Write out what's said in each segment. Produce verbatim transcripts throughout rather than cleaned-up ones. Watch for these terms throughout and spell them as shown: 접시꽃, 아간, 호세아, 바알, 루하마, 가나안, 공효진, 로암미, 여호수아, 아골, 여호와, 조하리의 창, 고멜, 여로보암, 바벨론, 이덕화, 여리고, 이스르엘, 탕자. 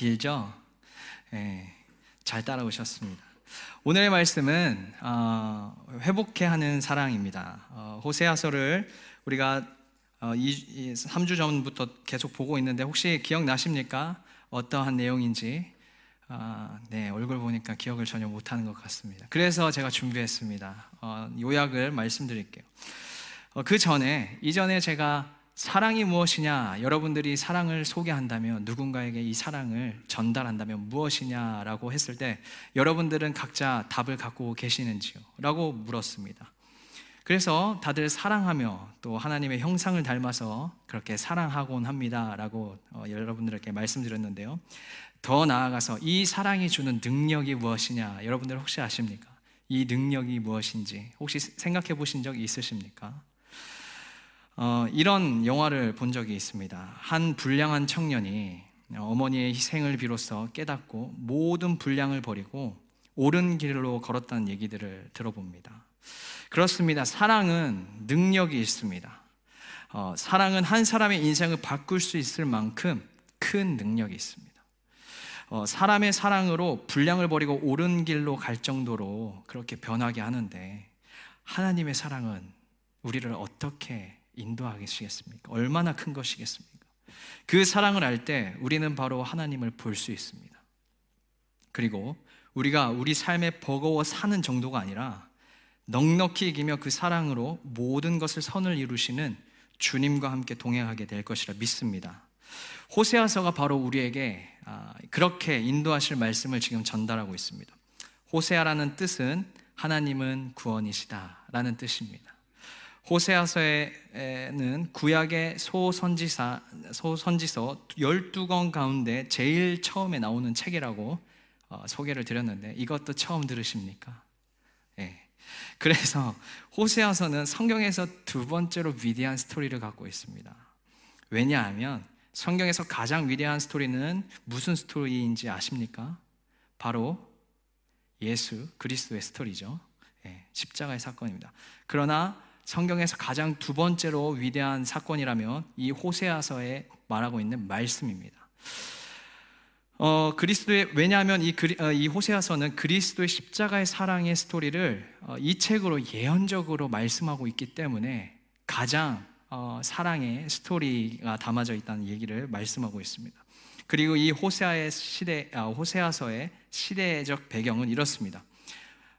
길죠? 예, 잘 따라오셨습니다. 오늘의 말씀은 어, 회복케 하는 사랑입니다. 어, 호세아서를 우리가 어, 이, 삼 주 전부터 계속 보고 있는데 혹시 기억나십니까? 어떠한 내용인지. 아, 네, 얼굴 보니까 기억을 전혀 못하는 것 같습니다. 그래서 제가 준비했습니다. 어, 요약을 말씀드릴게요. 어, 그 전에 이전에 제가 사랑이 무엇이냐, 여러분들이 사랑을 소개한다면, 누군가에게 이 사랑을 전달한다면 무엇이냐라고 했을 때 여러분들은 각자 답을 갖고 계시는지요? 라고 물었습니다. 그래서 다들 사랑하며 또 하나님의 형상을 닮아서 그렇게 사랑하곤 합니다 라고 어, 여러분들에게 말씀드렸는데요, 더 나아가서 이 사랑이 주는 능력이 무엇이냐, 여러분들 혹시 아십니까? 이 능력이 무엇인지 혹시 생각해 보신 적 있으십니까? 어, 이런 영화를 본 적이 있습니다. 한 불량한 청년이 어머니의 희생을 비로소 깨닫고 모든 불량을 버리고 옳은 길로 걸었다는 얘기들을 들어봅니다. 그렇습니다. 사랑은 능력이 있습니다. 어, 사랑은 한 사람의 인생을 바꿀 수 있을 만큼 큰 능력이 있습니다. 어, 사람의 사랑으로 불량을 버리고 옳은 길로 갈 정도로 그렇게 변하게 하는데, 하나님의 사랑은 우리를 어떻게 인도하시겠습니까? 얼마나 큰 것이겠습니까? 그 사랑을 알 때 우리는 바로 하나님을 볼 수 있습니다. 그리고 우리가 우리 삶에 버거워 사는 정도가 아니라 넉넉히 이기며 그 사랑으로 모든 것을 선을 이루시는 주님과 함께 동행하게 될 것이라 믿습니다. 호세아서가 바로 우리에게 그렇게 인도하실 말씀을 지금 전달하고 있습니다. 호세아라는 뜻은 하나님은 구원이시다 라는 뜻입니다. 호세아서에는 구약의 소선지사, 소선지서 열두 권 가운데 제일 처음에 나오는 책이라고 어, 소개를 드렸는데, 이것도 처음 들으십니까? 예. 그래서 호세아서는 성경에서 두 번째로 위대한 스토리를 갖고 있습니다. 왜냐하면 성경에서 가장 위대한 스토리는 무슨 스토리인지 아십니까? 바로 예수 그리스도의 스토리죠. 예. 십자가의 사건입니다. 그러나 성경에서 가장 두 번째로 위대한 사건이라면 이 호세아서에 말하고 있는 말씀입니다. 어, 그리스도의, 왜냐하면 이, 그리, 어, 이 호세아서는 그리스도의 십자가의 사랑의 스토리를 어, 이 책으로 예언적으로 말씀하고 있기 때문에 가장 어, 사랑의 스토리가 담아져 있다는 얘기를 말씀하고 있습니다. 그리고 이 호세아의 시대, 아, 호세아서의 시대적 배경은 이렇습니다.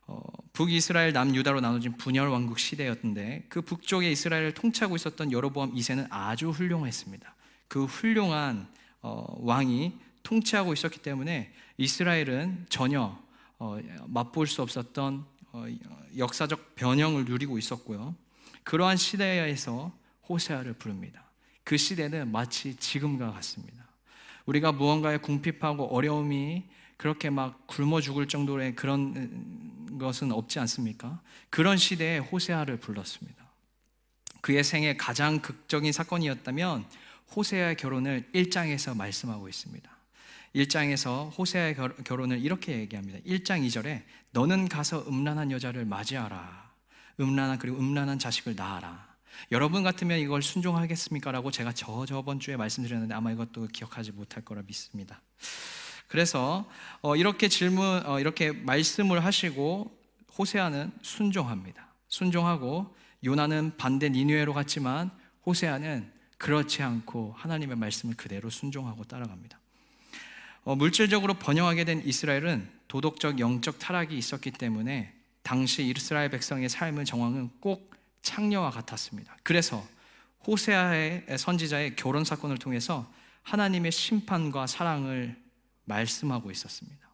어, 북이스라엘 남유다로 나눠진 분열왕국 시대였는데, 그 북쪽에 이스라엘을 통치하고 있었던 여로보암 이 세는 아주 훌륭했습니다. 그 훌륭한 어, 왕이 통치하고 있었기 때문에 이스라엘은 전혀 어, 맛볼 수 없었던 어, 역사적 변형을 누리고 있었고요. 그러한 시대에서 호세아를 부릅니다. 그 시대는 마치 지금과 같습니다. 우리가 무언가에 궁핍하고 어려움이 그렇게 막 굶어 죽을 정도의 그런 것은 없지 않습니까? 그런 시대에 호세아를 불렀습니다. 그의 생애 가장 극적인 사건이었다면 호세아의 결혼을 일 장에서 말씀하고 있습니다. 일 장에서 호세아의 결혼을 이렇게 얘기합니다. 일 장 이 절에 너는 가서 음란한 여자를 맞이하라. 음란한, 그리고 음란한 자식을 낳아라. 여러분 같으면 이걸 순종하겠습니까? 라고 제가 저 저번 주에 말씀드렸는데 아마 이것도 기억하지 못할 거라 믿습니다. 그래서 어, 이렇게 질문, 어, 이렇게 말씀을 하시고 호세아는 순종합니다. 순종하고, 요나는 반대 니느웨로 갔지만 호세아는 그렇지 않고 하나님의 말씀을 그대로 순종하고 따라갑니다. 어, 물질적으로 번영하게 된 이스라엘은 도덕적 영적 타락이 있었기 때문에 당시 이스라엘 백성의 삶의 정황은 꼭 창녀와 같았습니다. 그래서 호세아의 선지자의 결혼 사건을 통해서 하나님의 심판과 사랑을 말씀하고 있었습니다.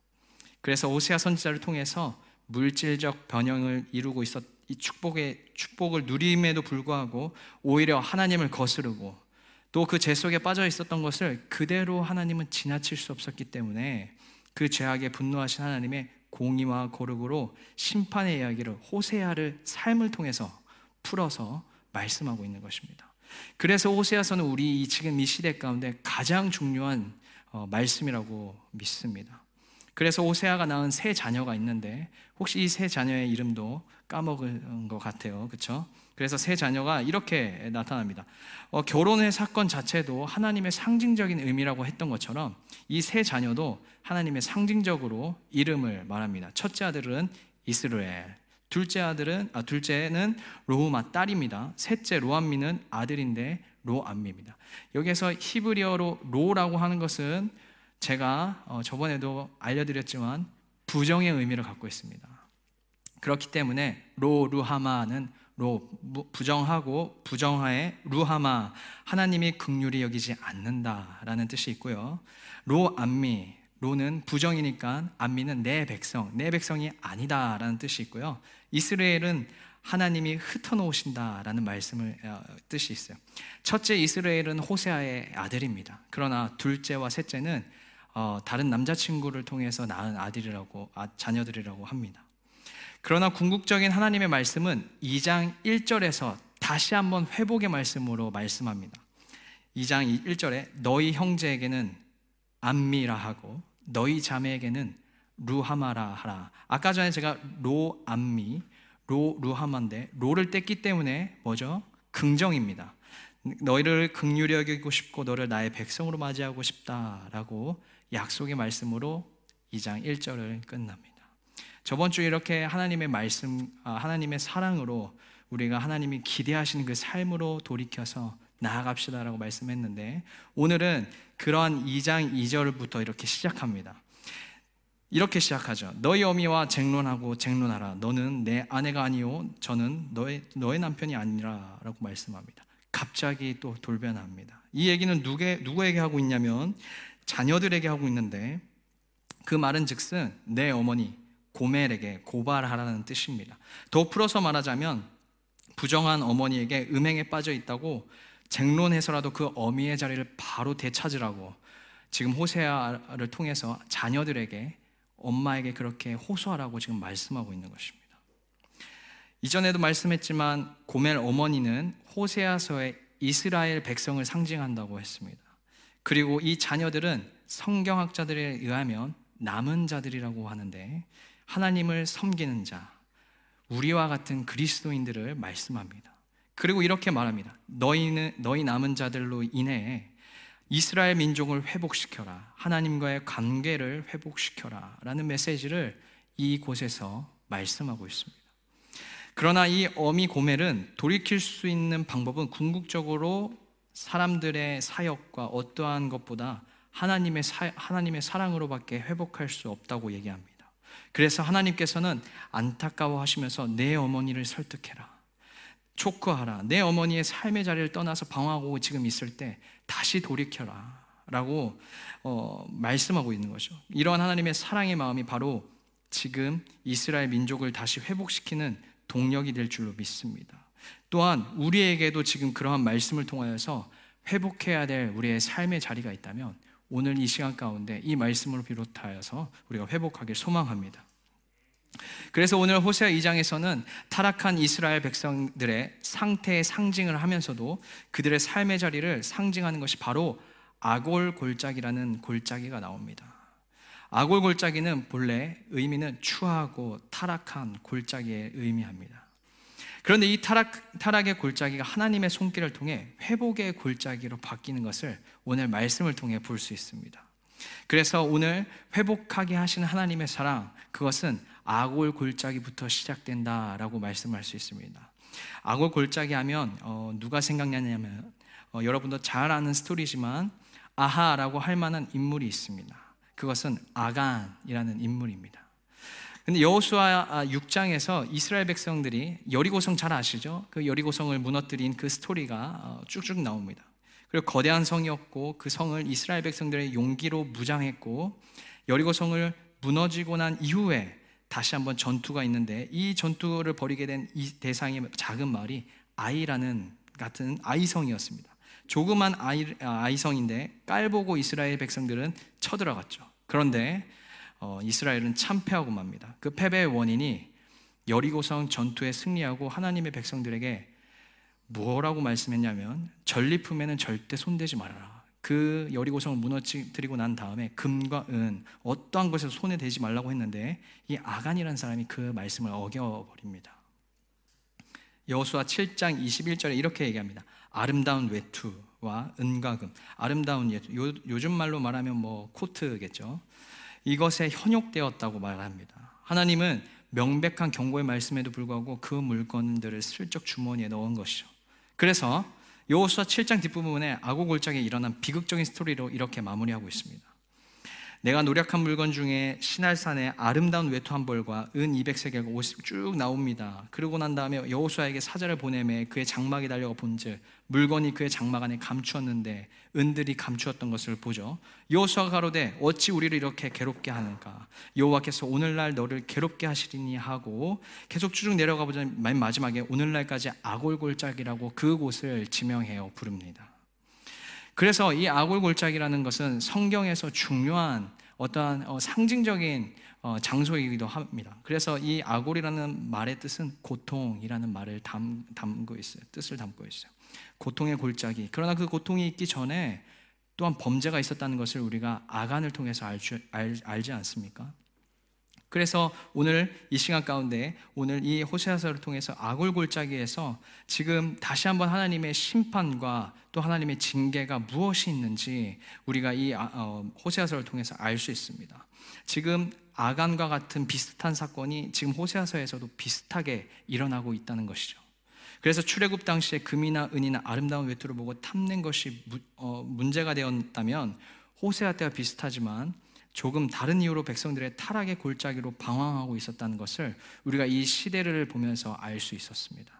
그래서 호세아 선지자를 통해서 물질적 변형을 이루고 있었, 이 축복의, 축복을 누림에도 불구하고 오히려 하나님을 거스르고 또 그 죄 속에 빠져 있었던 것을 그대로 하나님은 지나칠 수 없었기 때문에 그 죄악에 분노하신 하나님의 공의와 거룩으로 심판의 이야기를 호세아를 삶을 통해서 풀어서 말씀하고 있는 것입니다. 그래서 호세아서는 우리 이, 지금 이 시대 가운데 가장 중요한 어, 말씀이라고 믿습니다. 그래서 호세아가 낳은 세 자녀가 있는데 혹시 이 세 자녀의 이름도 까먹은 것 같아요. 그렇죠? 그래서 세 자녀가 이렇게 나타납니다. 어, 결혼의 사건 자체도 하나님의 상징적인 의미라고 했던 것처럼 이 세 자녀도 하나님의 상징적으로 이름을 말합니다. 첫째 아들은 이스르엘, 둘째 아들은 아, 둘째는 로우마 딸입니다. 셋째 로암미는 아들인데 로암미입니다. 여기에서 히브리어로 로라고 하는 것은 제가 어, 저번에도 알려드렸지만 부정의 의미를 갖고 있습니다. 그렇기 때문에 로 루하마는 로 부정하고 부정하에 루하마 하나님이 긍휼히 여기지 않는다라는 뜻이 있고요. 로암미 로는 부정이니까 암미는 내 백성 내 백성이 아니다라는 뜻이 있고요. 이스라엘은 하나님이 흩어놓으신다라는 말씀을 어, 뜻이 있어요. 첫째 이스라엘은 호세아의 아들입니다. 그러나 둘째와 셋째는 어, 다른 남자친구를 통해서 낳은 아들이라고 아, 자녀들이라고 합니다. 그러나 궁극적인 하나님의 말씀은 이 장 일 절에서 다시 한번 회복의 말씀으로 말씀합니다. 이 장 일 절에 너희 형제에게는 암미라 하고 너희 자매에게는 루하마라 하라. 아까 전에 제가 로암미, 로 루하마인데 로를 뗐기 때문에 뭐죠? 긍정입니다. 너희를 긍휼히 여기고 싶고 너를 나의 백성으로 맞이하고 싶다라고 약속의 말씀으로 이 장 일 절을 끝납니다. 저번 주 이렇게 하나님의 말씀, 하나님의 사랑으로 우리가 하나님이 기대하시는 그 삶으로 돌이켜서 나아갑시다라고 말씀했는데 오늘은 그러한 이 장 이 절부터 이렇게 시작합니다. 이렇게 시작하죠. 너희 어미와 쟁론하고 쟁론하라. 너는 내 아내가 아니오 저는 너의, 너의 남편이 아니라 라고 말씀합니다. 갑자기 또 돌변합니다. 이 얘기는 누게, 누구에게 하고 있냐면 자녀들에게 하고 있는데 그 말은 즉슨 내 어머니 고멜에게 고발하라는 뜻입니다. 더 풀어서 말하자면 부정한 어머니에게 음행에 빠져 있다고 쟁론해서라도 그 어미의 자리를 바로 되찾으라고 지금 호세아를 통해서 자녀들에게 엄마에게 그렇게 호소하라고 지금 말씀하고 있는 것입니다. 이전에도 말씀했지만 고멜 어머니는 호세아서의 이스라엘 백성을 상징한다고 했습니다. 그리고 이 자녀들은 성경학자들에 의하면 남은 자들이라고 하는데 하나님을 섬기는 자, 우리와 같은 그리스도인들을 말씀합니다. 그리고 이렇게 말합니다. 너희는 너희 남은 자들로 인해 이스라엘 민족을 회복시켜라. 하나님과의 관계를 회복시켜라. 라는 메시지를 이곳에서 말씀하고 있습니다. 그러나 이 어미 고멜은 돌이킬 수 있는 방법은 궁극적으로 사람들의 사역과 어떠한 것보다 하나님의, 사, 하나님의 사랑으로밖에 회복할 수 없다고 얘기합니다. 그래서 하나님께서는 안타까워하시면서 내 어머니를 설득해라. 촉구하라. 내 어머니의 삶의 자리를 떠나서 방황하고 지금 있을 때 다시 돌이켜라. 라고 어, 말씀하고 있는 거죠. 이러한 하나님의 사랑의 마음이 바로 지금 이스라엘 민족을 다시 회복시키는 동력이 될 줄로 믿습니다. 또한 우리에게도 지금 그러한 말씀을 통하여서 회복해야 될 우리의 삶의 자리가 있다면 오늘 이 시간 가운데 이 말씀으로 비롯하여서 우리가 회복하길 소망합니다. 그래서 오늘 호세아 이 장에서는 타락한 이스라엘 백성들의 상태의 상징을 하면서도 그들의 삶의 자리를 상징하는 것이 바로 아골 골짜기라는 골짜기가 나옵니다. 아골 골짜기는 본래 의미는 추하고 타락한 골짜기에 의미합니다. 그런데 이 타락, 타락의 골짜기가 하나님의 손길을 통해 회복의 골짜기로 바뀌는 것을 오늘 말씀을 통해 볼 수 있습니다. 그래서 오늘 회복하게 하시는 하나님의 사랑, 그것은 아골 골짜기부터 시작된다라고 말씀할 수 있습니다. 아골 골짜기 하면 어, 누가 생각나냐면 어, 여러분도 잘 아는 스토리지만 아하라고 할 만한 인물이 있습니다. 그것은 아간이라는 인물입니다. 근데 여호수아 육 장에서 이스라엘 백성들이 여리고성 잘 아시죠? 그 여리고성을 무너뜨린 그 스토리가 쭉쭉 나옵니다. 그리고 거대한 성이었고 그 성을 이스라엘 백성들의 용기로 무장했고 여리고성을 무너지고 난 이후에 다시 한번 전투가 있는데 이 전투를 벌이게 된 이 대상의 작은 마을이 아이라는 같은 아이성이었습니다. 조그만 아이, 아이성인데 깔보고 이스라엘 백성들은 쳐들어갔죠. 그런데 어, 이스라엘은 참패하고 맙니다. 그 패배의 원인이 여리고성 전투에 승리하고 하나님의 백성들에게 뭐라고 말씀했냐면 전리품에는 절대 손대지 말아라. 그 여리고성을 무너뜨리고 난 다음에 금과 은 어떠한 것에서 손에 대지 말라고 했는데 이 아간이라는 사람이 그 말씀을 어겨버립니다. 여호수아 칠 장 이십일 절에 이렇게 얘기합니다. 아름다운 외투와 은과 금, 아름다운 외투, 요, 요즘 말로 말하면 뭐 코트겠죠. 이것에 현혹되었다고 말합니다. 하나님은 명백한 경고의 말씀에도 불구하고 그 물건들을 슬쩍 주머니에 넣은 것이죠. 그래서 여호수아 칠 장 뒷부분에 아골 골짜기에 일어난 비극적인 스토리로 이렇게 마무리하고 있습니다. 내가 노력한 물건 중에 시날산의 아름다운 외투 한 벌과 은 이백 세겔과 옷이 쭉 나옵니다. 그러고 난 다음에 여호수아에게 사자를 보내매 그의 장막이 달려가 본즉 물건이 그의 장막 안에 감추었는데 은들이 감추었던 것을 보죠. 여호수아가 가로되 어찌 우리를 이렇게 괴롭게 하는가, 여호와께서 오늘날 너를 괴롭게 하시리니 하고 계속 쭉 내려가 보자 맨 마지막에 오늘날까지 아골 골짜기라고 그곳을 지명해요 부릅니다. 그래서 이 아골 골짜기라는 것은 성경에서 중요한 어떠한 어, 상징적인 어, 장소이기도 합니다. 그래서 이 아골이라는 말의 뜻은 고통이라는 말을 담, 담고 있어요. 뜻을 담고 있어요. 고통의 골짜기. 그러나 그 고통이 있기 전에 또한 범죄가 있었다는 것을 우리가 아간을 통해서 알 주, 알, 알지 않습니까? 그래서 오늘 이 시간 가운데 오늘 이 호세아서를 통해서 아골 골짜기에서 지금 다시 한번 하나님의 심판과 또 하나님의 징계가 무엇이 있는지 우리가 이 호세아서를 통해서 알 수 있습니다. 지금 아간과 같은 비슷한 사건이 지금 호세아서에서도 비슷하게 일어나고 있다는 것이죠. 그래서 출애굽 당시에 금이나 은이나 아름다운 외투를 보고 탐낸 것이 문제가 되었다면 호세아 때와 비슷하지만 조금 다른 이유로 백성들의 타락의 골짜기로 방황하고 있었다는 것을 우리가 이 시대를 보면서 알 수 있었습니다.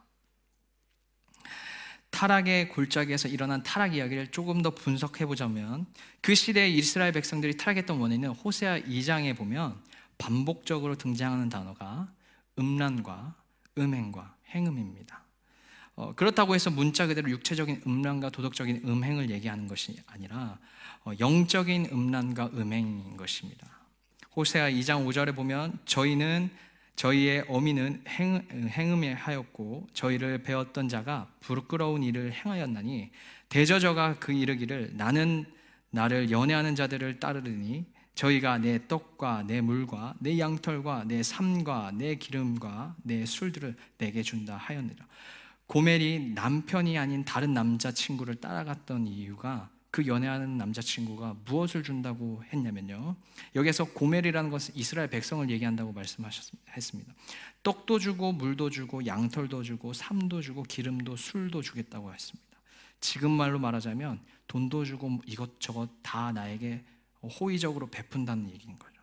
타락의 골짜기에서 일어난 타락 이야기를 조금 더 분석해보자면 그 시대의 이스라엘 백성들이 타락했던 원인은 호세아 이 장에 보면 반복적으로 등장하는 단어가 음란과 음행과 행음입니다. 어, 그렇다고 해서 문자 그대로 육체적인 음란과 도덕적인 음행을 얘기하는 것이 아니라 어, 영적인 음란과 음행인 것입니다. 호세아 이 장 오 절에 보면 저희는 저희의 어미는 행, 행음에 하였고 저희를 배웠던 자가 부끄러운 일을 행하였나니 대저저가 그 이르기를 나는 나를 연애하는 자들을 따르니 저희가 내 떡과 내 물과 내 양털과 내 삶과 내 기름과 내 술들을 내게 준다 하였느라. 고멜이 남편이 아닌 다른 남자친구를 따라갔던 이유가 그 연애하는 남자친구가 무엇을 준다고 했냐면요, 여기에서 고멜이라는 것은 이스라엘 백성을 얘기한다고 말씀하셨습니다. 떡도 주고 물도 주고 양털도 주고 삶도 주고 기름도 술도 주겠다고 했습니다. 지금 말로 말하자면 돈도 주고 이것저것 다 나에게 호의적으로 베푼다는 얘기인 거죠.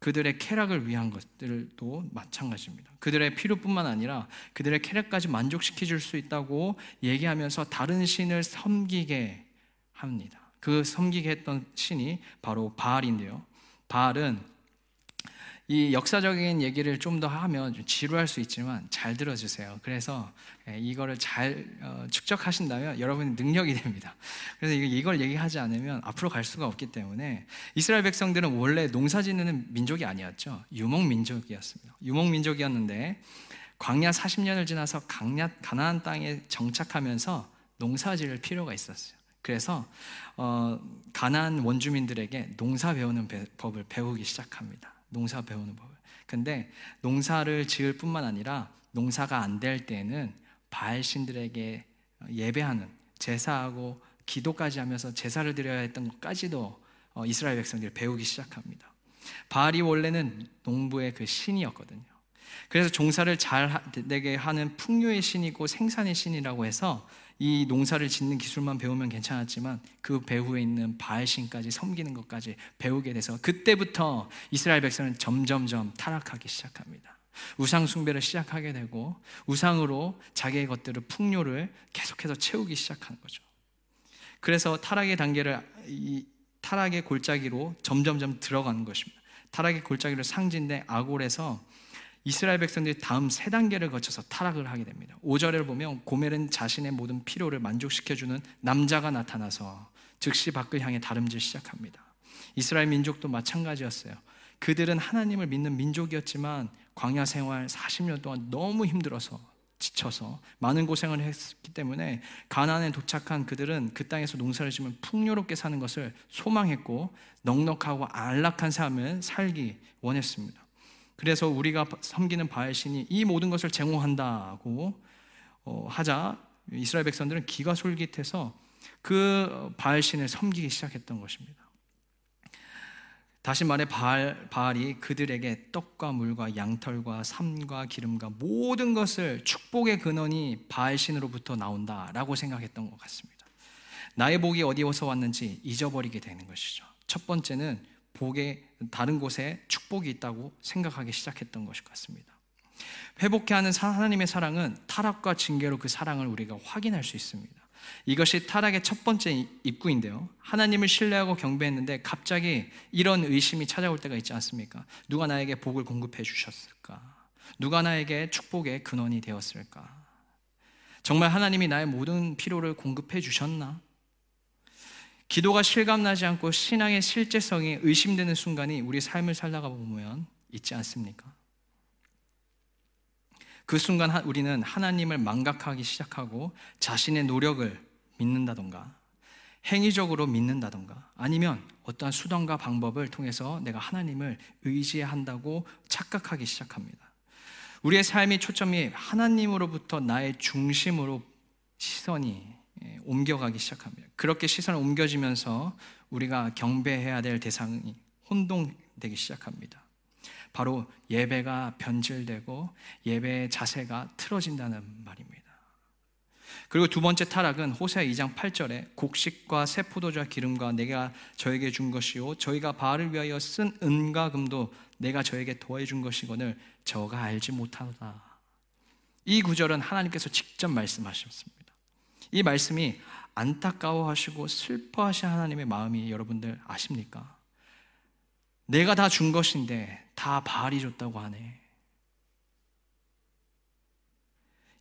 그들의 쾌락을 위한 것들도 마찬가지입니다. 그들의 필요뿐만 아니라 그들의 쾌락까지 만족시켜줄 수 있다고 얘기하면서 다른 신을 섬기게 합니다. 그 섬기게 했던 신이 바로 바알인데요, 바알은 이 역사적인 얘기를 좀 더 하면 좀 지루할 수 있지만 잘 들어주세요. 그래서 이거를 잘 축적하신다면 여러분의 능력이 됩니다. 그래서 이걸 얘기하지 않으면 앞으로 갈 수가 없기 때문에 이스라엘 백성들은 원래 농사짓는 민족이 아니었죠. 유목민족이었습니다. 유목민족이었는데 광야 사십 년을 지나서 강야, 가나안 땅에 정착하면서 농사지을 필요가 있었어요. 그래서 어, 가나안 원주민들에게 농사 배우는 배, 법을 배우기 시작합니다. 농사 배우는 법을. 근데 농사를 지을 뿐만 아니라 농사가 안 될 때는 바알 신들에게 예배하는 제사하고 기도까지 하면서 제사를 드려야 했던 것까지도 이스라엘 백성들이 배우기 시작합니다. 바알이 원래는 농부의 그 신이었거든요. 그래서 종사를 잘 되게 하는 풍요의 신이고 생산의 신이라고 해서 이 농사를 짓는 기술만 배우면 괜찮았지만 그 배후에 있는 바알 신까지 섬기는 것까지 배우게 돼서 그때부터 이스라엘 백성은 점점점 타락하기 시작합니다. 우상 숭배를 시작하게 되고 우상으로 자기의 것들을 풍요를 계속해서 채우기 시작하는 거죠. 그래서 타락의 단계를 이 타락의 골짜기로 점점점 들어가는 것입니다. 타락의 골짜기를 상징된 아골에서 이스라엘 백성들이 다음 세 단계를 거쳐서 타락을 하게 됩니다. 오 절을 보면 고멜은 자신의 모든 필요를 만족시켜주는 남자가 나타나서 즉시 밖을 향해 다름질 시작합니다. 이스라엘 민족도 마찬가지였어요. 그들은 하나님을 믿는 민족이었지만 광야 생활 사십 년 동안 너무 힘들어서 지쳐서 많은 고생을 했기 때문에 가나안에 도착한 그들은 그 땅에서 농사를 지으면 풍요롭게 사는 것을 소망했고 넉넉하고 안락한 삶을 살기 원했습니다. 그래서 우리가 섬기는 바알 신이 이 모든 것을 제공한다고 하자 이스라엘 백성들은 기가 솔깃해서 그 바알 신을 섬기기 시작했던 것입니다. 다시 말해 바알, 바알이 그들에게 떡과 물과 양털과 삶과 기름과 모든 것을 축복의 근원이 바알신으로부터 나온다라고 생각했던 것 같습니다. 나의 복이 어디서 왔는지 잊어버리게 되는 것이죠. 첫 번째는 복의 다른 곳에 축복이 있다고 생각하기 시작했던 것 같습니다. 회복케 하는 하나님의 사랑은 타락과 징계로 그 사랑을 우리가 확인할 수 있습니다. 이것이 타락의 첫 번째 입구인데요, 하나님을 신뢰하고 경배했는데 갑자기 이런 의심이 찾아올 때가 있지 않습니까? 누가 나에게 복을 공급해 주셨을까? 누가 나에게 축복의 근원이 되었을까? 정말 하나님이 나의 모든 필요를 공급해 주셨나? 기도가 실감나지 않고 신앙의 실제성이 의심되는 순간이 우리 삶을 살다가 보면 있지 않습니까? 그 순간 우리는 하나님을 망각하기 시작하고 자신의 노력을 믿는다던가 행위적으로 믿는다던가 아니면 어떠한 수단과 방법을 통해서 내가 하나님을 의지한다고 착각하기 시작합니다. 우리의 삶의 초점이 하나님으로부터 나의 중심으로 시선이 옮겨가기 시작합니다. 그렇게 시선을 옮겨지면서 우리가 경배해야 될 대상이 혼동되기 시작합니다. 바로 예배가 변질되고 예배의 자세가 틀어진다는 말입니다. 그리고 두 번째 타락은 호세아 이 장 팔 절에 곡식과 새 포도주와 기름과 내가 저에게 준 것이요 저희가 바알을 위하여 쓴 은과 금도 내가 저에게 더해준 것이거늘 저가 알지 못하다. 이 구절은 하나님께서 직접 말씀하셨습니다. 이 말씀이 안타까워하시고 슬퍼하신 하나님의 마음이 여러분들 아십니까? 내가 다 준 것인데 다 바알이 줬다고 하네.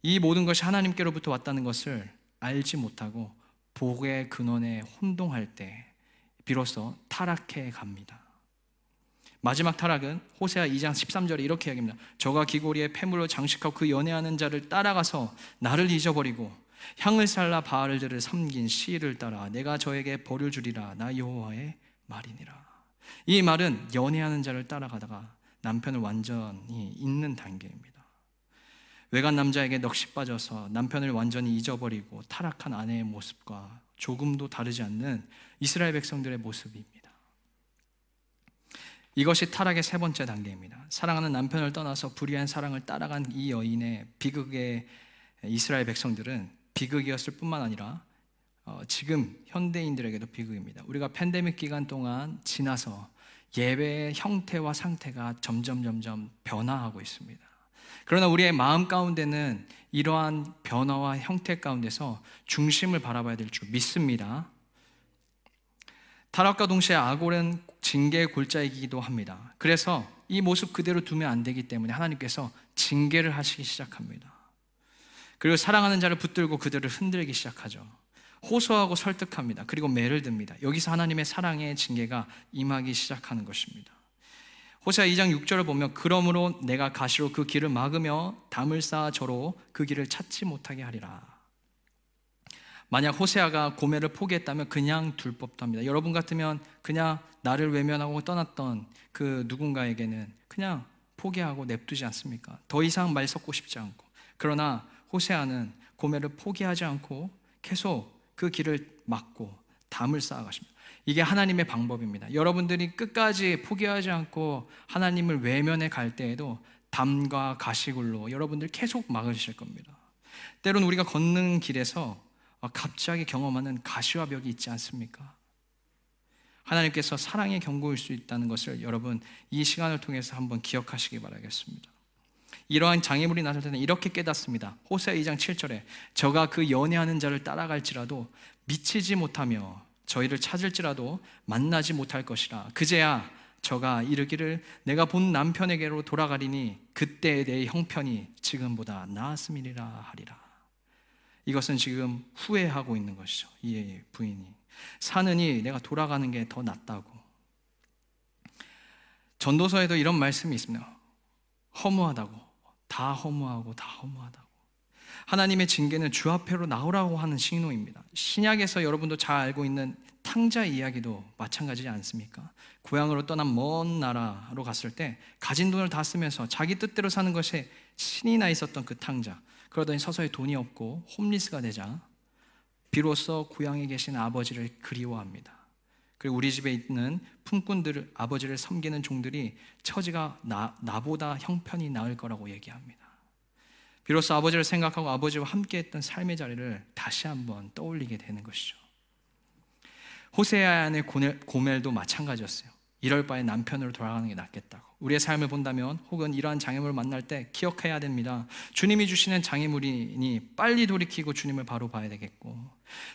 이 모든 것이 하나님께로부터 왔다는 것을 알지 못하고 복의 근원에 혼동할 때 비로소 타락해 갑니다. 마지막 타락은 호세아 이 장 십삼 절에 이렇게 이야기합니다. 저가 귀고리에 폐물로 장식하고 그 연애하는 자를 따라가서 나를 잊어버리고 향을 살라 바알을 들을 섬긴 시를 따라 내가 저에게 벌을 주리라 나 여호와의 말이니라. 이 말은 연애하는 자를 따라가다가 남편을 완전히 잊는 단계입니다. 외간 남자에게 넋이 빠져서 남편을 완전히 잊어버리고 타락한 아내의 모습과 조금도 다르지 않는 이스라엘 백성들의 모습입니다. 이것이 타락의 세 번째 단계입니다. 사랑하는 남편을 떠나서 불의한 사랑을 따라간 이 여인의 비극의 이스라엘 백성들은 비극이었을 뿐만 아니라 어, 지금 현대인들에게도 비극입니다. 우리가 팬데믹 기간 동안 지나서 예배의 형태와 상태가 점점 점점 변화하고 있습니다. 그러나 우리의 마음 가운데는 이러한 변화와 형태 가운데서 중심을 바라봐야 될 줄 믿습니다. 타락과 동시에 아골은 징계의 골자이기도 합니다. 그래서 이 모습 그대로 두면 안 되기 때문에 하나님께서 징계를 하시기 시작합니다. 그리고 사랑하는 자를 붙들고 그들을 흔들기 시작하죠. 호소하고 설득합니다. 그리고 매를 듭니다. 여기서 하나님의 사랑의 징계가 임하기 시작하는 것입니다. 호세아 이 장 육 절을 보면 그러므로 내가 가시로 그 길을 막으며 담을 쌓아 저로 그 길을 찾지 못하게 하리라. 만약 호세아가 고멜을 포기했다면 그냥 둘 법도 합니다. 여러분 같으면 그냥 나를 외면하고 떠났던 그 누군가에게는 그냥 포기하고 냅두지 않습니까? 더 이상 말 섞고 싶지 않고. 그러나 호세아는 고멜을 포기하지 않고 계속 그 길을 막고 담을 쌓아가십니다. 이게 하나님의 방법입니다. 여러분들이 끝까지 포기하지 않고 하나님을 외면해 갈 때에도 담과 가시굴로 여러분들 계속 막으실 겁니다. 때론 우리가 걷는 길에서 갑자기 경험하는 가시와 벽이 있지 않습니까? 하나님께서 사랑의 경고일 수 있다는 것을 여러분 이 시간을 통해서 한번 기억하시기 바라겠습니다. 이러한 장애물이 나설 때는 이렇게 깨닫습니다. 호세아 이 장 칠 절에 저가 그 연애하는 자를 따라갈지라도 미치지 못하며 저희를 찾을지라도 만나지 못할 것이라. 그제야 저가 이르기를 내가 본 남편에게로 돌아가리니 그때 내 형편이 지금보다 나았음이라 하리라. 이것은 지금 후회하고 있는 것이죠. 이 부인이 사느니 내가 돌아가는 게 더 낫다고. 전도서에도 이런 말씀이 있습니다. 허무하다고. 다 허무하고 다 허무하다고. 하나님의 징계는 주 앞에로 나오라고 하는 신호입니다. 신약에서 여러분도 잘 알고 있는 탕자 이야기도 마찬가지지 않습니까? 고향으로 떠난 먼 나라로 갔을 때 가진 돈을 다 쓰면서 자기 뜻대로 사는 것에 신이 나 있었던 그 탕자, 그러더니 서서히 돈이 없고 홈리스가 되자 비로소 고향에 계신 아버지를 그리워합니다. 그리고 우리 집에 있는 품꾼들, 아버지를 섬기는 종들이 처지가 나, 나보다 형편이 나을 거라고 얘기합니다. 비로소 아버지를 생각하고 아버지와 함께했던 삶의 자리를 다시 한번 떠올리게 되는 것이죠. 호세아의 고멜도 마찬가지였어요. 이럴 바에 남편으로 돌아가는 게 낫겠다고. 우리의 삶을 본다면 혹은 이러한 장애물을 만날 때 기억해야 됩니다. 주님이 주시는 장애물이니 빨리 돌이키고 주님을 바로 봐야 되겠고,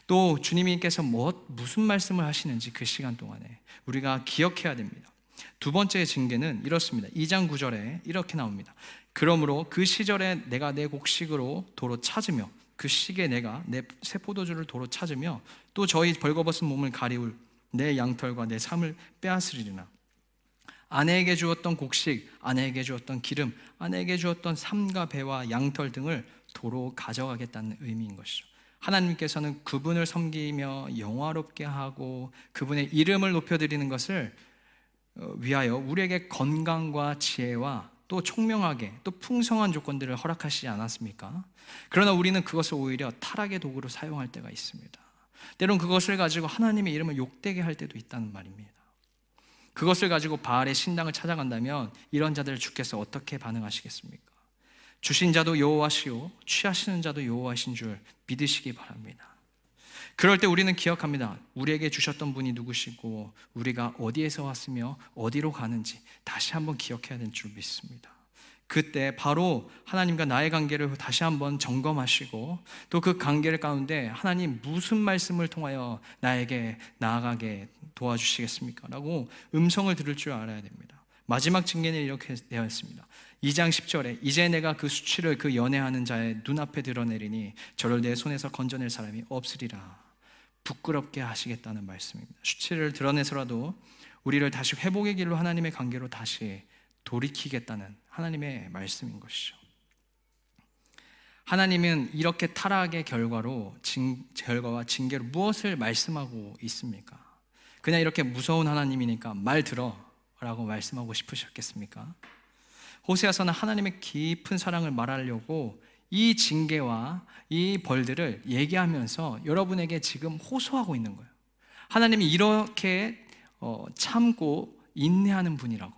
또 주님께서 뭐, 무슨 말씀을 하시는지 그 시간 동안에 우리가 기억해야 됩니다. 두 번째의 징계는 이렇습니다. 이 장 구 절에 이렇게 나옵니다. 그러므로 그 시절에 내가 내 곡식으로 도로 찾으며 그 시기에 내가 내 새 포도주를 도로 찾으며 또 저희 벌거벗은 몸을 가리울 내 양털과 내 삶을 빼앗으리라. 아내에게 주었던 곡식, 아내에게 주었던 기름, 아내에게 주었던 삶과 배와 양털 등을 도로 가져가겠다는 의미인 것이죠. 하나님께서는 그분을 섬기며 영화롭게 하고 그분의 이름을 높여드리는 것을 위하여 우리에게 건강과 지혜와 또 총명하게 또 풍성한 조건들을 허락하시지 않았습니까? 그러나 우리는 그것을 오히려 타락의 도구로 사용할 때가 있습니다. 때론 그것을 가지고 하나님의 이름을 욕되게 할 때도 있다는 말입니다. 그것을 가지고 바알의 신당을 찾아간다면 이런 자들 주께서 어떻게 반응하시겠습니까? 주신 자도 여호와시요 취하시는 자도 여호와신 줄 믿으시기 바랍니다. 그럴 때 우리는 기억합니다. 우리에게 주셨던 분이 누구시고 우리가 어디에서 왔으며 어디로 가는지 다시 한번 기억해야 될 줄 믿습니다. 그때 바로 하나님과 나의 관계를 다시 한번 점검하시고 또 그 관계를 가운데 하나님 무슨 말씀을 통하여 나에게 나아가게 도와주시겠습니까? 라고 음성을 들을 줄 알아야 됩니다. 마지막 징계는 이렇게 되어 있습니다. 이 장 십 절에 이제 내가 그 수치를 그 연애하는 자의 눈앞에 드러내리니 저를 내 손에서 건져낼 사람이 없으리라. 부끄럽게 하시겠다는 말씀입니다. 수치를 드러내서라도 우리를 다시 회복의 길로 하나님의 관계로 다시 돌이키겠다는 하나님의 말씀인 것이죠. 하나님은 이렇게 타락의 결과로 징, 결과와 징계로 무엇을 말씀하고 있습니까? 그냥 이렇게 무서운 하나님이니까 말 들어 라고 말씀하고 싶으셨겠습니까? 호세아서는 하나님의 깊은 사랑을 말하려고 이 징계와 이 벌들을 얘기하면서 여러분에게 지금 호소하고 있는 거예요. 하나님이 이렇게 참고 인내하는 분이라고,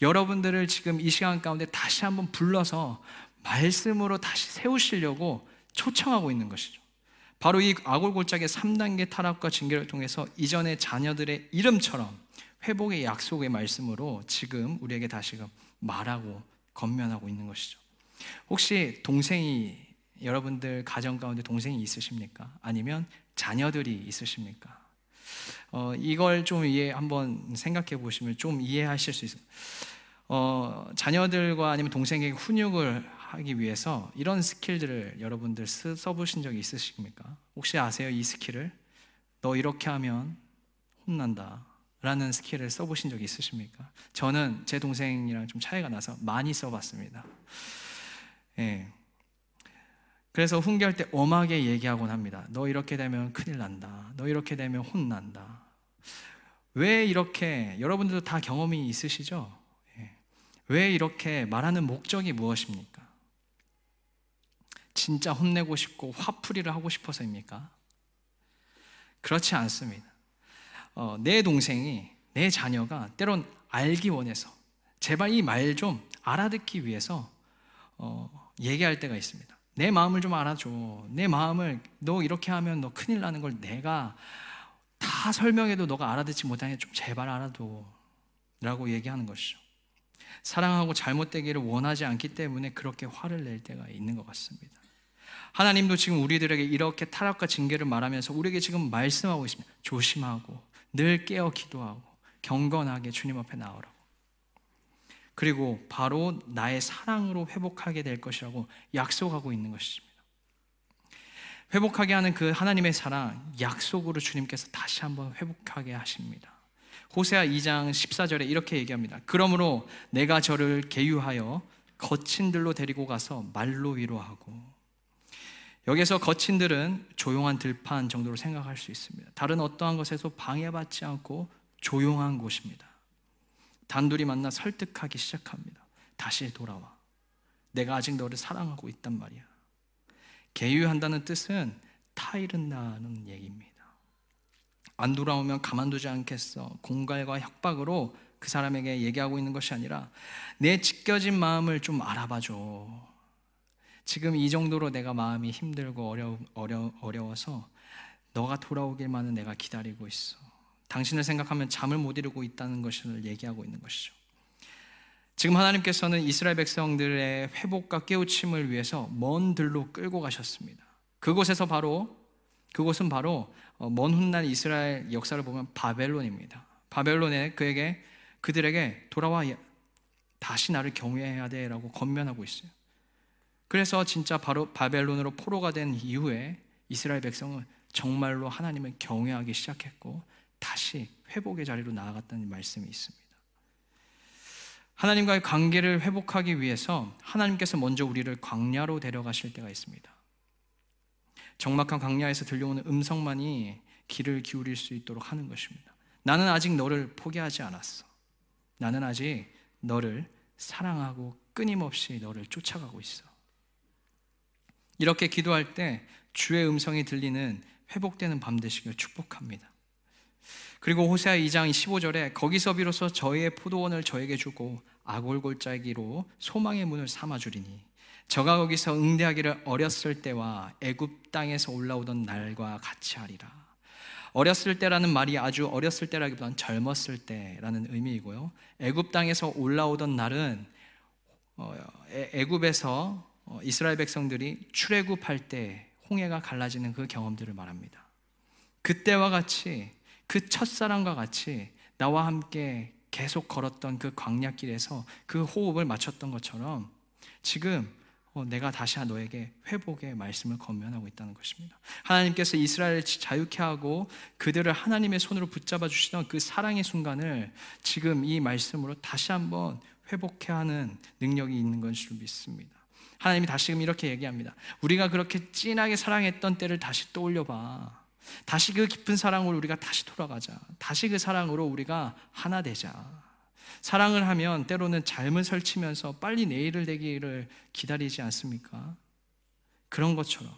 여러분들을 지금 이 시간 가운데 다시 한번 불러서 말씀으로 다시 세우시려고 초청하고 있는 것이죠. 바로 이 아골 골짜기의 삼 단계 타락과 징계를 통해서 이전의 자녀들의 이름처럼 회복의 약속의 말씀으로 지금 우리에게 다시금 말하고 권면하고 있는 것이죠. 혹시 동생이, 여러분들 가정 가운데 동생이 있으십니까? 아니면 자녀들이 있으십니까? 어, 이걸 좀 이해 한번 생각해 보시면 좀 이해하실 수 있어요. 어, 자녀들과 아니면 동생에게 훈육을 하기 위해서 이런 스킬들을 여러분들 쓰, 써보신 적이 있으십니까? 혹시 아세요? 이 스킬을 너 이렇게 하면 혼난다 라는 스킬을 써보신 적이 있으십니까? 저는 제 동생이랑 좀 차이가 나서 많이 써봤습니다. 예. 그래서 훈계할 때 엄하게 얘기하곤 합니다. 너 이렇게 되면 큰일 난다. 너 이렇게 되면 혼난다. 왜 이렇게, 여러분들도 다 경험이 있으시죠? 예. 왜 이렇게 말하는 목적이 무엇입니까? 진짜 혼내고 싶고 화풀이를 하고 싶어서입니까? 그렇지 않습니다. 어, 내 동생이, 내 자녀가 때론 알기 원해서, 제발 이 말 좀 알아듣기 위해서 어, 얘기할 때가 있습니다. 내 마음을 좀 알아줘. 내 마음을, 너 이렇게 하면 너 큰일 나는 걸 내가 다 설명해도 너가 알아듣지 못하니 좀 제발 알아둬 라고 얘기하는 것이죠. 사랑하고 잘못되기를 원하지 않기 때문에 그렇게 화를 낼 때가 있는 것 같습니다. 하나님도 지금 우리들에게 이렇게 타락과 징계를 말하면서 우리에게 지금 말씀하고 있습니다. 조심하고 늘 깨어 기도하고 경건하게 주님 앞에 나오라고, 그리고 바로 나의 사랑으로 회복하게 될 것이라고 약속하고 있는 것입니다. 회복하게 하는 그 하나님의 사랑, 약속으로 주님께서 다시 한번 회복하게 하십니다. 호세아 이 장 십사 절에 이렇게 얘기합니다. 그러므로 내가 저를 계유하여 거친들로 데리고 가서 말로 위로하고, 여기에서 거친들은 조용한 들판 정도로 생각할 수 있습니다. 다른 어떠한 것에서 방해받지 않고 조용한 곳입니다. 단둘이 만나 설득하기 시작합니다. 다시 돌아와. 내가 아직 너를 사랑하고 있단 말이야. 계유한다는 뜻은 타이른다는 얘기입니다. 안 돌아오면 가만두지 않겠어. 공갈과 협박으로 그 사람에게 얘기하고 있는 것이 아니라 내 찢겨진 마음을 좀 알아봐줘. 지금 이 정도로 내가 마음이 힘들고 어려, 어려, 어려워서 너가 돌아오길만은 내가 기다리고 있어. 당신을 생각하면 잠을 못 이루고 있다는 것을 얘기하고 있는 것이죠. 지금 하나님께서는 이스라엘 백성들의 회복과 깨우침을 위해서 먼 들로 끌고 가셨습니다. 그곳에서 바로, 그곳은 바로 먼 훗날 이스라엘 역사를 보면 바벨론입니다. 바벨론에 그에게, 그들에게 돌아와, 다시 나를 경외해야 돼 라고 권면하고 있어요. 그래서 진짜 바로 바벨론으로 포로가 된 이후에 이스라엘 백성은 정말로 하나님을 경외하기 시작했고 다시 회복의 자리로 나아갔다는 말씀이 있습니다. 하나님과의 관계를 회복하기 위해서 하나님께서 먼저 우리를 광야로 데려가실 때가 있습니다. 적막한 광야에서 들려오는 음성만이 귀를 기울일 수 있도록 하는 것입니다. 나는 아직 너를 포기하지 않았어. 나는 아직 너를 사랑하고 끊임없이 너를 쫓아가고 있어. 이렇게 기도할 때 주의 음성이 들리는 회복되는 밤 되시길 축복합니다. 그리고 호세아 이 장 십오 절에 거기서 비로소 저희의 포도원을 저에게 주고 아골 골짜기로 소망의 문을 삼아주리니 저가 거기서 응대하기를 어렸을 때와 애굽 땅에서 올라오던 날과 같이 하리라. 어렸을 때라는 말이 아주 어렸을 때라기보다는 젊었을 때라는 의미이고요. 애굽 땅에서 올라오던 날은 애굽에서 이스라엘 백성들이 출애굽할 때 홍해가 갈라지는 그 경험들을 말합니다. 그때와 같이, 그 첫사랑과 같이 나와 함께 계속 걸었던 그 광야길에서 그 호흡을 맞췄던 것처럼 지금 내가 다시 너에게 회복의 말씀을 권면하고 있다는 것입니다. 하나님께서 이스라엘을 자유케 하고 그들을 하나님의 손으로 붙잡아 주시던 그 사랑의 순간을 지금 이 말씀으로 다시 한번 회복해 하는 능력이 있는 것을 믿습니다. 하나님이 다시금 이렇게 얘기합니다. 우리가 그렇게 진하게 사랑했던 때를 다시 떠올려봐. 다시 그 깊은 사랑으로 우리가 다시 돌아가자. 다시 그 사랑으로 우리가 하나 되자. 사랑을 하면 때로는 잘못 설치면서 빨리 내일을 되기를 기다리지 않습니까? 그런 것처럼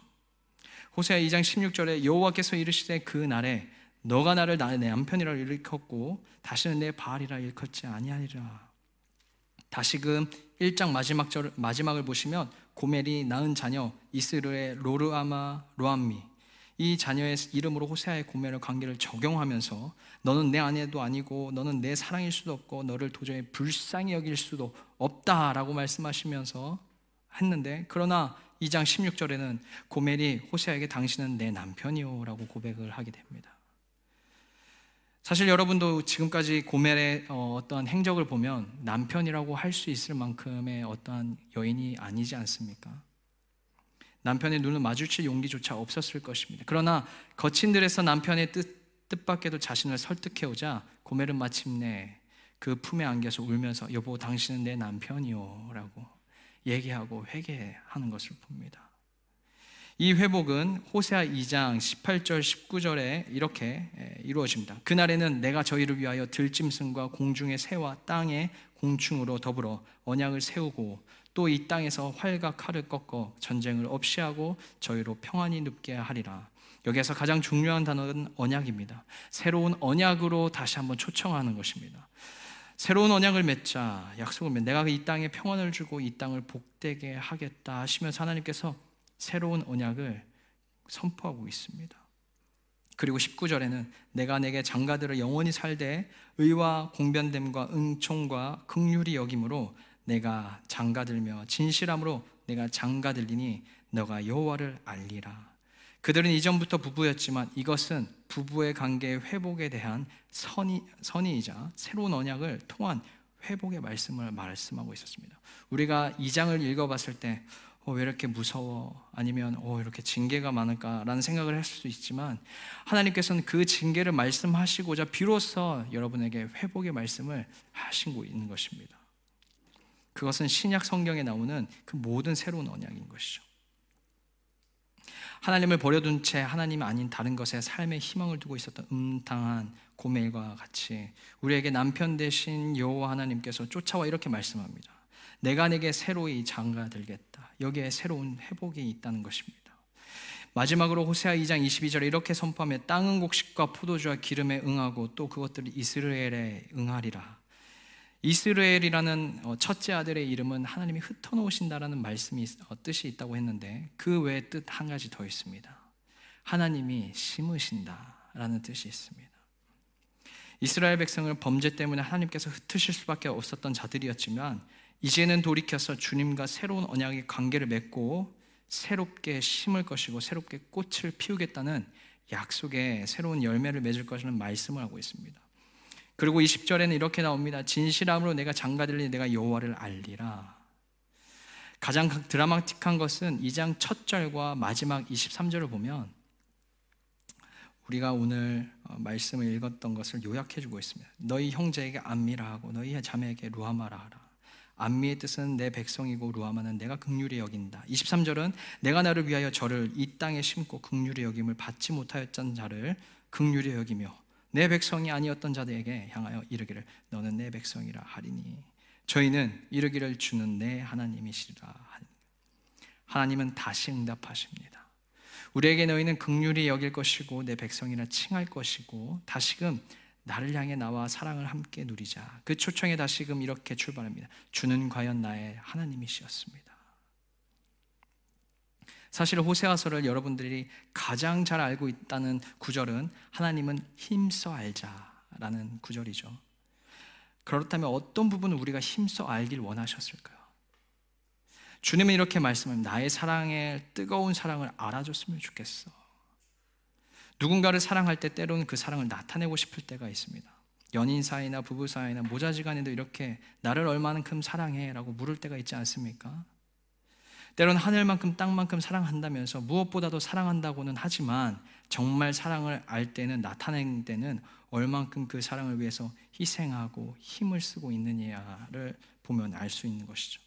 호세아 이 장 십육 절에 여호와께서 이르시되 그 날에 너가 나를 내 남편이라 일컫고 다시는 내 바알이라 일컫지 아니하리라. 다시금 일 장 마지막 절, 마지막을 보시면 고멜이 낳은 자녀 이스르엘 로르아마 로암미 이 자녀의 이름으로 호세아의 고멜의 관계를 적용하면서 너는 내 아내도 아니고 너는 내 사랑일 수도 없고 너를 도저히 불쌍히 여길 수도 없다라고 말씀하시면서 했는데 그러나 이 장 십육 절에는 고멜이 호세아에게 당신은 내 남편이요 라고 고백을 하게 됩니다. 사실 여러분도 지금까지 고멜의 어떠한 행적을 보면 남편이라고 할 수 있을 만큼의 어떠한 여인이 아니지 않습니까? 남편의 눈을 마주칠 용기조차 없었을 것입니다. 그러나 거친들에서 남편의 뜻, 뜻밖에도 자신을 설득해오자 고멜은 마침내 그 품에 안겨서 울면서 여보 당신은 내 남편이요 라고 얘기하고 회개하는 것을 봅니다. 이 회복은 호세아 이 장 십팔 절 십구 절에 이렇게 이루어집니다. 그날에는 내가 저희를 위하여 들짐승과 공중의 새와 땅의 공충으로 더불어 언약을 세우고 또 이 땅에서 활과 칼을 꺾어 전쟁을 없이 하고 저희로 평안히 눕게 하리라. 여기에서 가장 중요한 단어는 언약입니다. 새로운 언약으로 다시 한번 초청하는 것입니다. 새로운 언약을 맺자, 약속을 맺 내가 이 땅에 평안을 주고 이 땅을 복되게 하겠다 하시면서 하나님께서 새로운 언약을 선포하고 있습니다. 그리고 십구 절에는 내가 내게 장가들을 영원히 살되 의와 공변됨과 은총과 긍휼이 여김으로 내가 장가들며 진실함으로 내가 장가들리니 너가 여호와를 알리라. 그들은 이전부터 부부였지만 이것은 부부의 관계의 회복에 대한 선의, 선의이자 새로운 언약을 통한 회복의 말씀을 말씀하고 있었습니다. 우리가 이 장을 읽어봤을 때 어, 왜 이렇게 무서워? 아니면 어, 이렇게 징계가 많을까라는 생각을 할 수도 있지만 하나님께서는 그 징계를 말씀하시고자 비로소 여러분에게 회복의 말씀을 하시고 있는 것입니다. 그것은 신약 성경에 나오는 그 모든 새로운 언약인 것이죠. 하나님을 버려둔 채 하나님 아닌 다른 것에 삶의 희망을 두고 있었던 음탕한 고멜과 같이 우리에게 남편 되신 여호와 하나님께서 쫓아와 이렇게 말씀합니다. 내가 내게 새로이 장가 들겠다. 여기에 새로운 회복이 있다는 것입니다. 마지막으로 호세아 이 장 이십이 절에 이렇게 선포하며 땅은 곡식과 포도주와 기름에 응하고 또 그것들이 이스르엘에 응하리라. 이스르엘이라는 첫째 아들의 이름은 하나님이 흩어놓으신다라는 말씀이 뜻이 있다고 했는데 그 외에 뜻 한 가지 더 있습니다. 하나님이 심으신다라는 뜻이 있습니다. 이스라엘 백성을 범죄 때문에 하나님께서 흩으실 수밖에 없었던 자들이었지만 이제는 돌이켜서 주님과 새로운 언약의 관계를 맺고 새롭게 심을 것이고 새롭게 꽃을 피우겠다는 약속에 새로운 열매를 맺을 것이라는 말씀을 하고 있습니다. 그리고 이십 절에는 이렇게 나옵니다. 진실함으로 내가 장가들리니 내가 여호와를 알리라. 가장 드라마틱한 것은 이 장 첫 절과 마지막 이십삼 절을 보면 우리가 오늘 말씀을 읽었던 것을 요약해주고 있습니다. 너희 형제에게 암미라 하고 너희 자매에게 루하마라 하라. 암미의 뜻은 내 백성이고 루하마는 내가 긍휼히 여긴다. 이십삼 절은 내가 나를 위하여 저를 이 땅에 심고 긍휼히 여김을 받지 못하였던 자를 긍휼히 여기며 내 백성이 아니었던 자들에게 향하여 이르기를 너는 내 백성이라 하리니 저희는 이르기를 주는 내 하나님이시라 하니. 하나님은 다시 응답하십니다. 우리에게 너희는 긍휼히 여길 것이고 내 백성이라 칭할 것이고 다시금 나를 향해 나와 사랑을 함께 누리자. 그 초청에 다시금 이렇게 출발합니다. 주는 과연 나의 하나님이시었습니다. 사실 호세아서를 여러분들이 가장 잘 알고 있다는 구절은 하나님은 힘써 알자라는 구절이죠. 그렇다면 어떤 부분을 우리가 힘써 알길 원하셨을까요? 주님은 이렇게 말씀합니다. 나의 사랑의 뜨거운 사랑을 알아줬으면 좋겠어. 누군가를 사랑할 때 때로는 그 사랑을 나타내고 싶을 때가 있습니다. 연인 사이나 부부 사이나 모자지간에도 이렇게 나를 얼마만큼 사랑해? 라고 물을 때가 있지 않습니까? 때론 하늘만큼 땅만큼 사랑한다면서 무엇보다도 사랑한다고는 하지만 정말 사랑을 알 때는 나타낸 때는 얼만큼 그 사랑을 위해서 희생하고 힘을 쓰고 있느냐를 보면 알 수 있는 것이죠.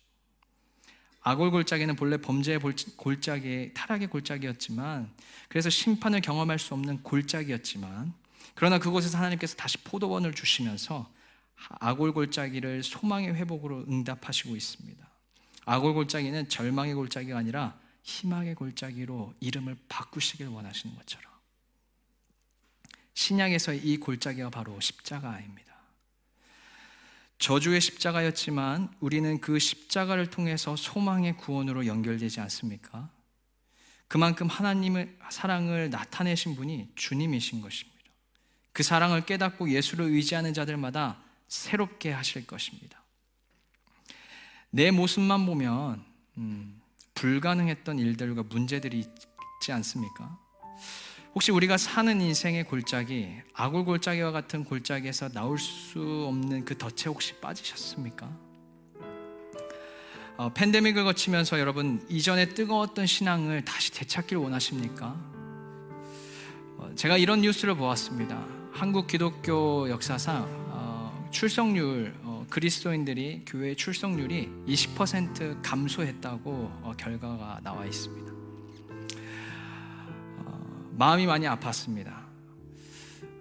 아골 골짜기는 본래 범죄의 골짜기, 타락의 골짜기였지만 그래서 심판을 경험할 수 없는 골짜기였지만 그러나 그곳에서 하나님께서 다시 포도원을 주시면서 아골 골짜기를 소망의 회복으로 응답하시고 있습니다. 아골 골짜기는 절망의 골짜기가 아니라 희망의 골짜기로 이름을 바꾸시길 원하시는 것처럼 신약에서의 이 골짜기가 바로 십자가입니다. 저주의 십자가였지만 우리는 그 십자가를 통해서 소망의 구원으로 연결되지 않습니까? 그만큼 하나님의 사랑을 나타내신 분이 주님이신 것입니다. 그 사랑을 깨닫고 예수를 의지하는 자들마다 새롭게 하실 것입니다. 내 모습만 보면 음, 불가능했던 일들과 문제들이 있지 않습니까? 혹시 우리가 사는 인생의 골짜기, 아골 골짜기와 같은 골짜기에서 나올 수 없는 그 덫에 혹시 빠지셨습니까? 어, 팬데믹을 거치면서 여러분 이전에 뜨거웠던 신앙을 다시 되찾길 원하십니까? 어, 제가 이런 뉴스를 보았습니다. 한국 기독교 역사상 어, 출석률 어, 그리스도인들이 교회 출석률이 이십 퍼센트 감소했다고 어, 결과가 나와 있습니다. 어, 마음이 많이 아팠습니다.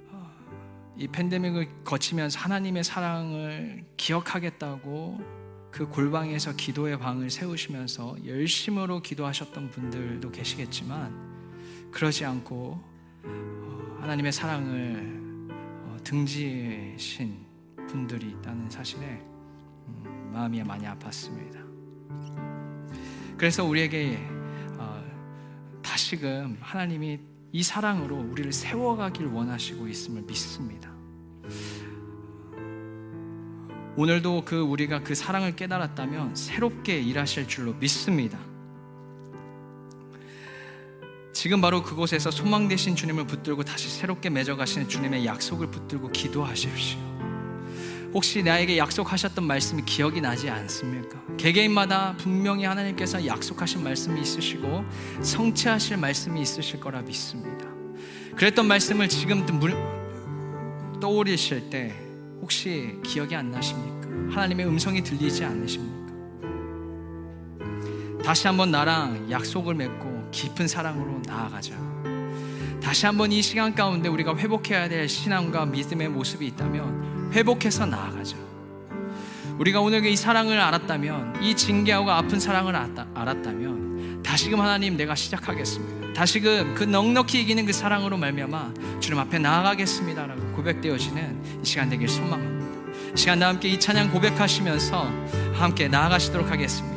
어, 이 팬데믹을 거치면서 하나님의 사랑을 기억하겠다고 그 골방에서 기도의 방을 세우시면서 열심으로 기도하셨던 분들도 계시겠지만 그러지 않고 어, 하나님의 사랑을 어, 등지신 분들이 있다는 사실에 음, 마음이 많이 아팠습니다. 그래서 우리에게 어, 다시금 하나님이 이 사랑으로 우리를 세워가길 원하시고 있음을 믿습니다. 오늘도 그 우리가 그 사랑을 깨달았다면 새롭게 일하실 줄로 믿습니다. 지금 바로 그곳에서 소망 되신 주님을 붙들고 다시 새롭게 맺어가시는 주님의 약속을 붙들고 기도하십시오. 혹시 나에게 약속하셨던 말씀이 기억이 나지 않습니까? 개개인마다 분명히 하나님께서 약속하신 말씀이 있으시고 성취하실 말씀이 있으실 거라 믿습니다. 그랬던 말씀을 지금 떠올리실 때 혹시 기억이 안 나십니까? 하나님의 음성이 들리지 않으십니까? 다시 한번 나랑 약속을 맺고 깊은 사랑으로 나아가자. 다시 한번 이 시간 가운데 우리가 회복해야 될 신앙과 믿음의 모습이 있다면 회복해서 나아가자. 우리가 오늘 이 사랑을 알았다면, 이 징계하고 아픈 사랑을 알았다면 다시금 하나님 내가 시작하겠습니다. 다시금 그 넉넉히 이기는 그 사랑으로 말미암아 주님 앞에 나아가겠습니다 라고 고백되어지는 이 시간 되길 소망합니다. 시간 다 함께 이 찬양 고백하시면서 함께 나아가시도록 하겠습니다.